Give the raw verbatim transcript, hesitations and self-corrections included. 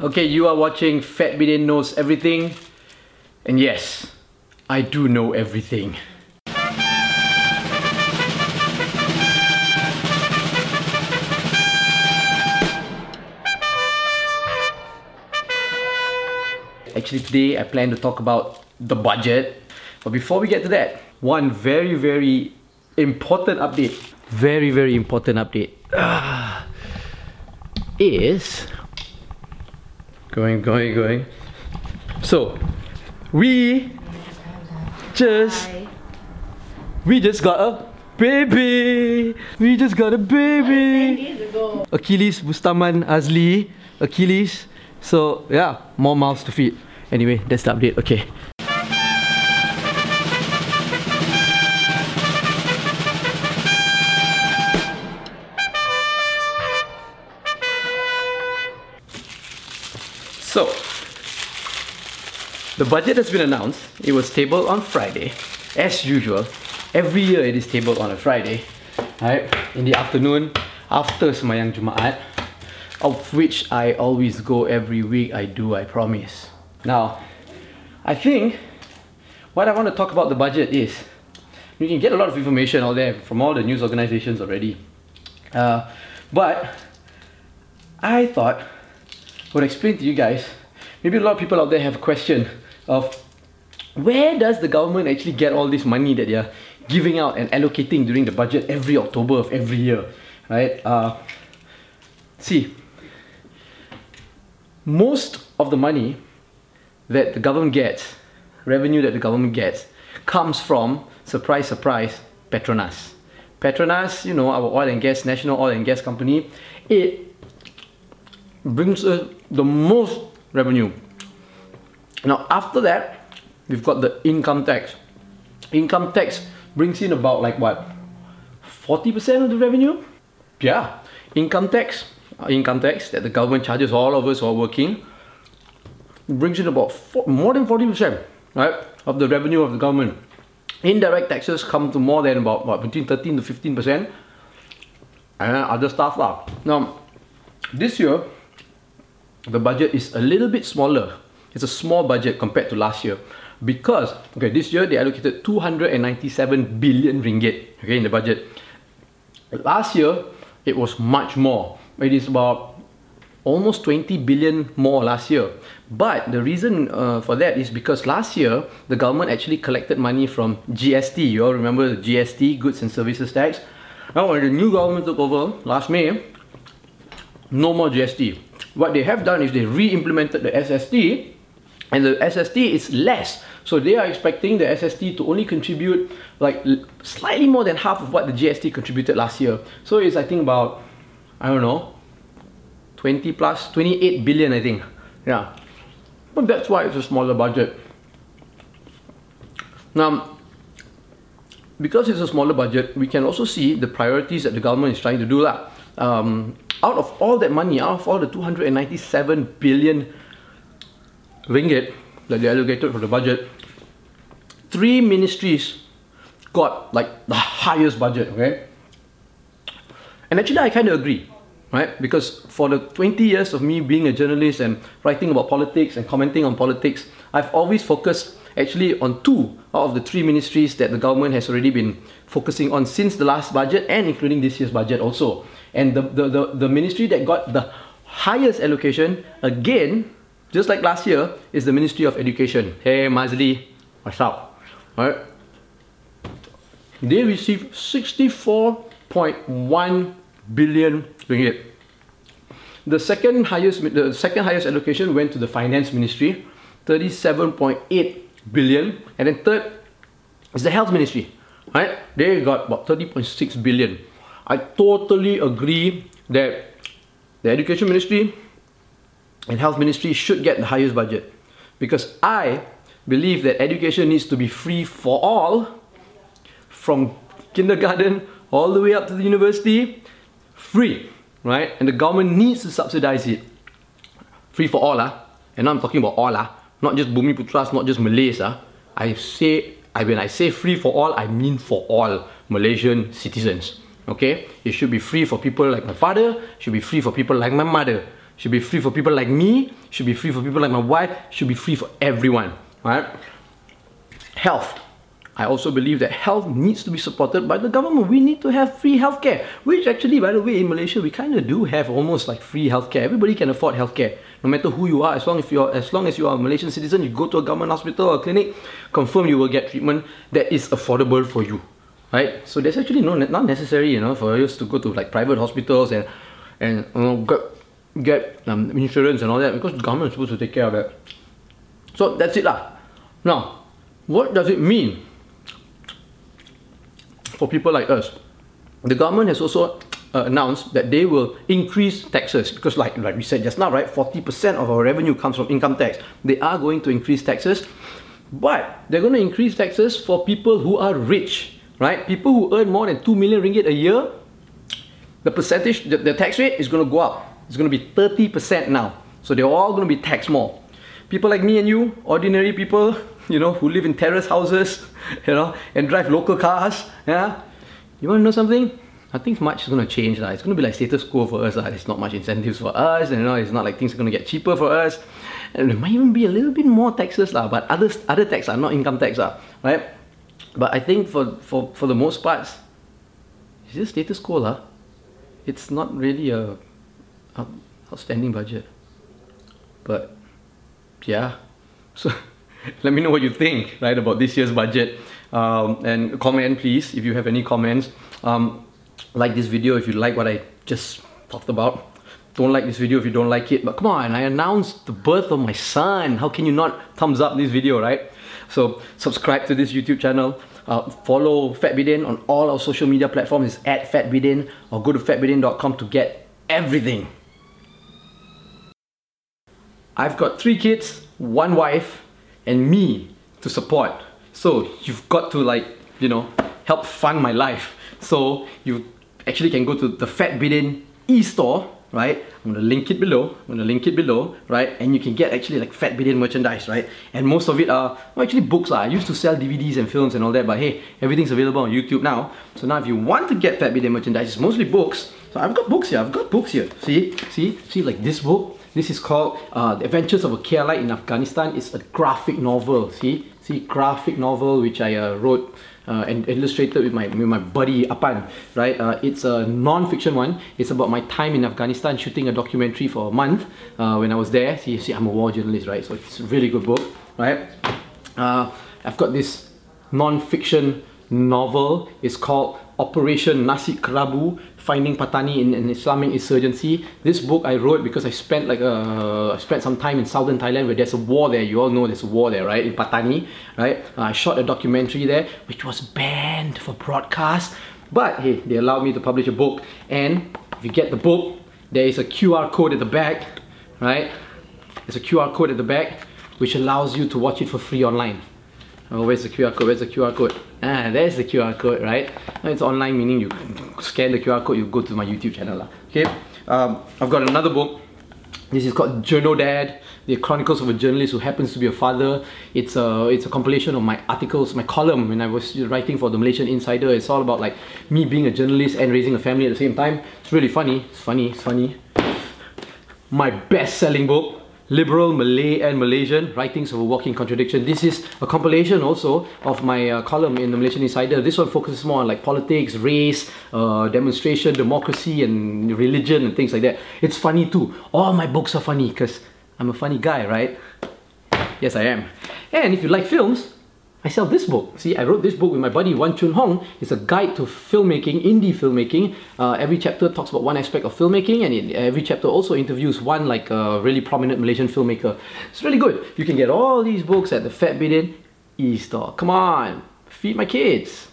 Okay, you are watching Fat Bidin Knows Everything. And yes, I do know everything. Actually, today I plan to talk about the budget. But before we get to that, one very, very important update. Very, very important update. Uh, is... Going, going, going. So, we just, we just got a baby. We just got a baby. Achilles Bustaman Azli. Achilles. So, yeah, more mouths to feed. Anyway, that's the update. Okay. So, the budget has been announced. It was tabled on Friday, as usual. Every year it is tabled on a Friday, right? In the afternoon, after Semayang Jumaat, of which I always go every week. I do, I promise. Now, I think what I want to talk about the budget is, you can get a lot of information out there from all the news organizations already. Uh, but, I thought, I'll explain to you guys, maybe a lot of people out there have a question of where does the government actually get all this money that they're giving out and allocating during the budget every October of every year, right? Uh, see, most of the money that the government gets, revenue that the government gets, comes from, surprise, surprise, Petronas. Petronas, you know, our oil and gas, national oil and gas company, it brings us the most revenue. Now after that, we've got the income tax. Income tax brings in about like what, forty percent of the revenue? Yeah, income tax, income tax that the government charges all of us who are working, brings in about four, more than forty percent, right, of the revenue of the government. Indirect taxes come to more than about what, between thirteen to fifteen percent, and other stuff lah. Now this year, the budget is a little bit smaller. It's a small budget compared to last year because, okay, this year they allocated two hundred ninety-seven billion ringgit, okay, in the budget. Last year, it was much more. It is about almost twenty billion more last year. But the reason uh, for that is because last year, the government actually collected money from G S T. You all remember the G S T, Goods and Services Tax. Now, when the new government took over last May, no more G S T. What they have done is they re-implemented the S S T, and the S S T is less. So they are expecting the S S T to only contribute like slightly more than half of what the G S T contributed last year. So it's, I think, about, I don't know, twenty plus, twenty-eight billion, I think. Yeah. But that's why it's a smaller budget. Now, because it's a smaller budget, we can also see the priorities that the government is trying to do lah. Um, out of all that money, out of all the two hundred ninety-seven billion ringgit that they allocated for the budget, three ministries got like the highest budget, okay? And actually I kind of agree, right? Because for the twenty years of me being a journalist and writing about politics and commenting on politics, I've always focused actually on two out of the three ministries that the government has already been focusing on since the last budget and including this year's budget also. And the, the, the, the ministry that got the highest allocation, again, just like last year, is the Ministry of Education. Hey Mazli, what's up? All right. They received sixty-four point one billion ringgit. The second highest, the second highest allocation went to the Finance Ministry, thirty-seven point eight billion. And then third is the Health Ministry. All right, they got about thirty point six billion. I totally agree that the Education Ministry and Health Ministry should get the highest budget because I believe that education needs to be free for all, from kindergarten all the way up to the university, free, right? And the government needs to subsidize it. Free for all, ah. And now I'm talking about all, ah. Not just Bumi Putras, not just Malays, ah. I say, I when I say free for all, I mean for all Malaysian citizens. Okay, it should be free for people like my father, it should be free for people like my mother. should be free for people like me, should be free for people like my wife, should be free for everyone, right? Health. I also believe that health needs to be supported by the government. We need to have free healthcare, which actually, by the way, in Malaysia, we kind of do have almost like free healthcare. Everybody can afford healthcare, no matter who you are. As long as you are, as long as you are a Malaysian citizen, you go to a government hospital or clinic, confirm you will get treatment that is affordable for you, right? So there's actually no not necessary, you know, for us to go to like private hospitals and and you know, get get um, insurance and all that, because the government is supposed to take care of that. So that's it lah. Now, what does it mean for people like us? The government has also uh, announced that they will increase taxes, because like, like we said just now, right, forty percent of our revenue comes from income tax. They are going to increase taxes, but they're going to increase taxes for people who are rich, right? People who earn more than two million ringgit a year, the percentage, the, the tax rate is going to go up. It's going to be thirty percent now. So they're all going to be taxed more. People like me and you, ordinary people, you know, who live in terrace houses, you know, and drive local cars, yeah. You want to know something? I think much is going to change lah. It's going to be like status quo for us lah. There's not much incentives for us, and you know, it's not like things are going to get cheaper for us. And there might even be a little bit more taxes lah, but other other tax lah, not income tax lah, right? But I think for for for the most parts, it's just status quo lah. It's not really a, a outstanding budget, but yeah. So let me know what you think, right, about this year's budget, um, and comment please if you have any comments. Um, like this video if you like what I just talked about. Don't like this video if you don't like it. But come on, I announced the birth of my son. How can you not thumbs up this video, right? So subscribe to this YouTube channel. Uh, follow FatBidin on all our social media platforms. It's at FatBidin, or go to fatbidin dot com to get everything. I've got three kids, one wife, and me to support. So you've got to, like, you know, help fund my life. So you actually can go to the FatBidin e-store, right? I'm gonna link it below. I'm gonna link it below, right? And you can get actually like FatBidin merchandise, right? And most of it are, well, actually books lah. I used to sell D V Ds and films and all that, but hey, everything's available on YouTube now. So now if you want to get FatBidin merchandise, it's mostly books. So I've got books here. I've got books here. See, see, see, like this book. This is called uh, The Adventures of a Kealite in Afghanistan. It's a graphic novel, see? See, graphic novel which I uh, wrote uh, and illustrated with my, with my buddy Apan, right? Uh, it's a non-fiction one. It's about my time in Afghanistan shooting a documentary for a month uh, when I was there. See, see, I'm a war journalist, right? So it's a really good book, right? Uh, I've got this non-fiction novel. It's called Operation Nasi Kerabu, Finding Patani in an Islamic Insurgency. This book I wrote because I spent like uh, I spent some time in southern Thailand where there's a war there. You all know there's a war there, right? In Patani, right? Uh, I shot a documentary there, which was banned for broadcast. But hey, they allowed me to publish a book. And if you get the book, there is a Q R code at the back, right? There's a Q R code at the back, which allows you to watch it for free online. Oh, where's the Q R code? Where's the Q R code? Ah, there's the Q R code, right? It's online, meaning you scan the Q R code, you go to my YouTube channel lah. Okay, um, I've got another book. This is called Journal Dad, The Chronicles of a Journalist Who Happens to Be a Father. It's a, it's a compilation of my articles, my column when I was writing for the Malaysian Insider. It's all about like me being a journalist and raising a family at the same time. It's really funny, it's funny, it's funny. My best-selling book, Liberal, Malay and Malaysian, Writings of a Walking Contradiction. This is a compilation also of my uh, column in the Malaysian Insider. This one focuses more on like politics, race, uh, demonstration, democracy and religion and things like that. It's funny too. All my books are funny because I'm a funny guy, right? Yes, I am. And if you like films, I sell this book. See, I wrote this book with my buddy Wan Chun Hong. It's a guide to filmmaking, indie filmmaking. Uh, every chapter talks about one aspect of filmmaking, and it, every chapter also interviews one like a uh, really prominent Malaysian filmmaker. It's really good. You can get all these books at the FatBidin e-store. Come on, feed my kids.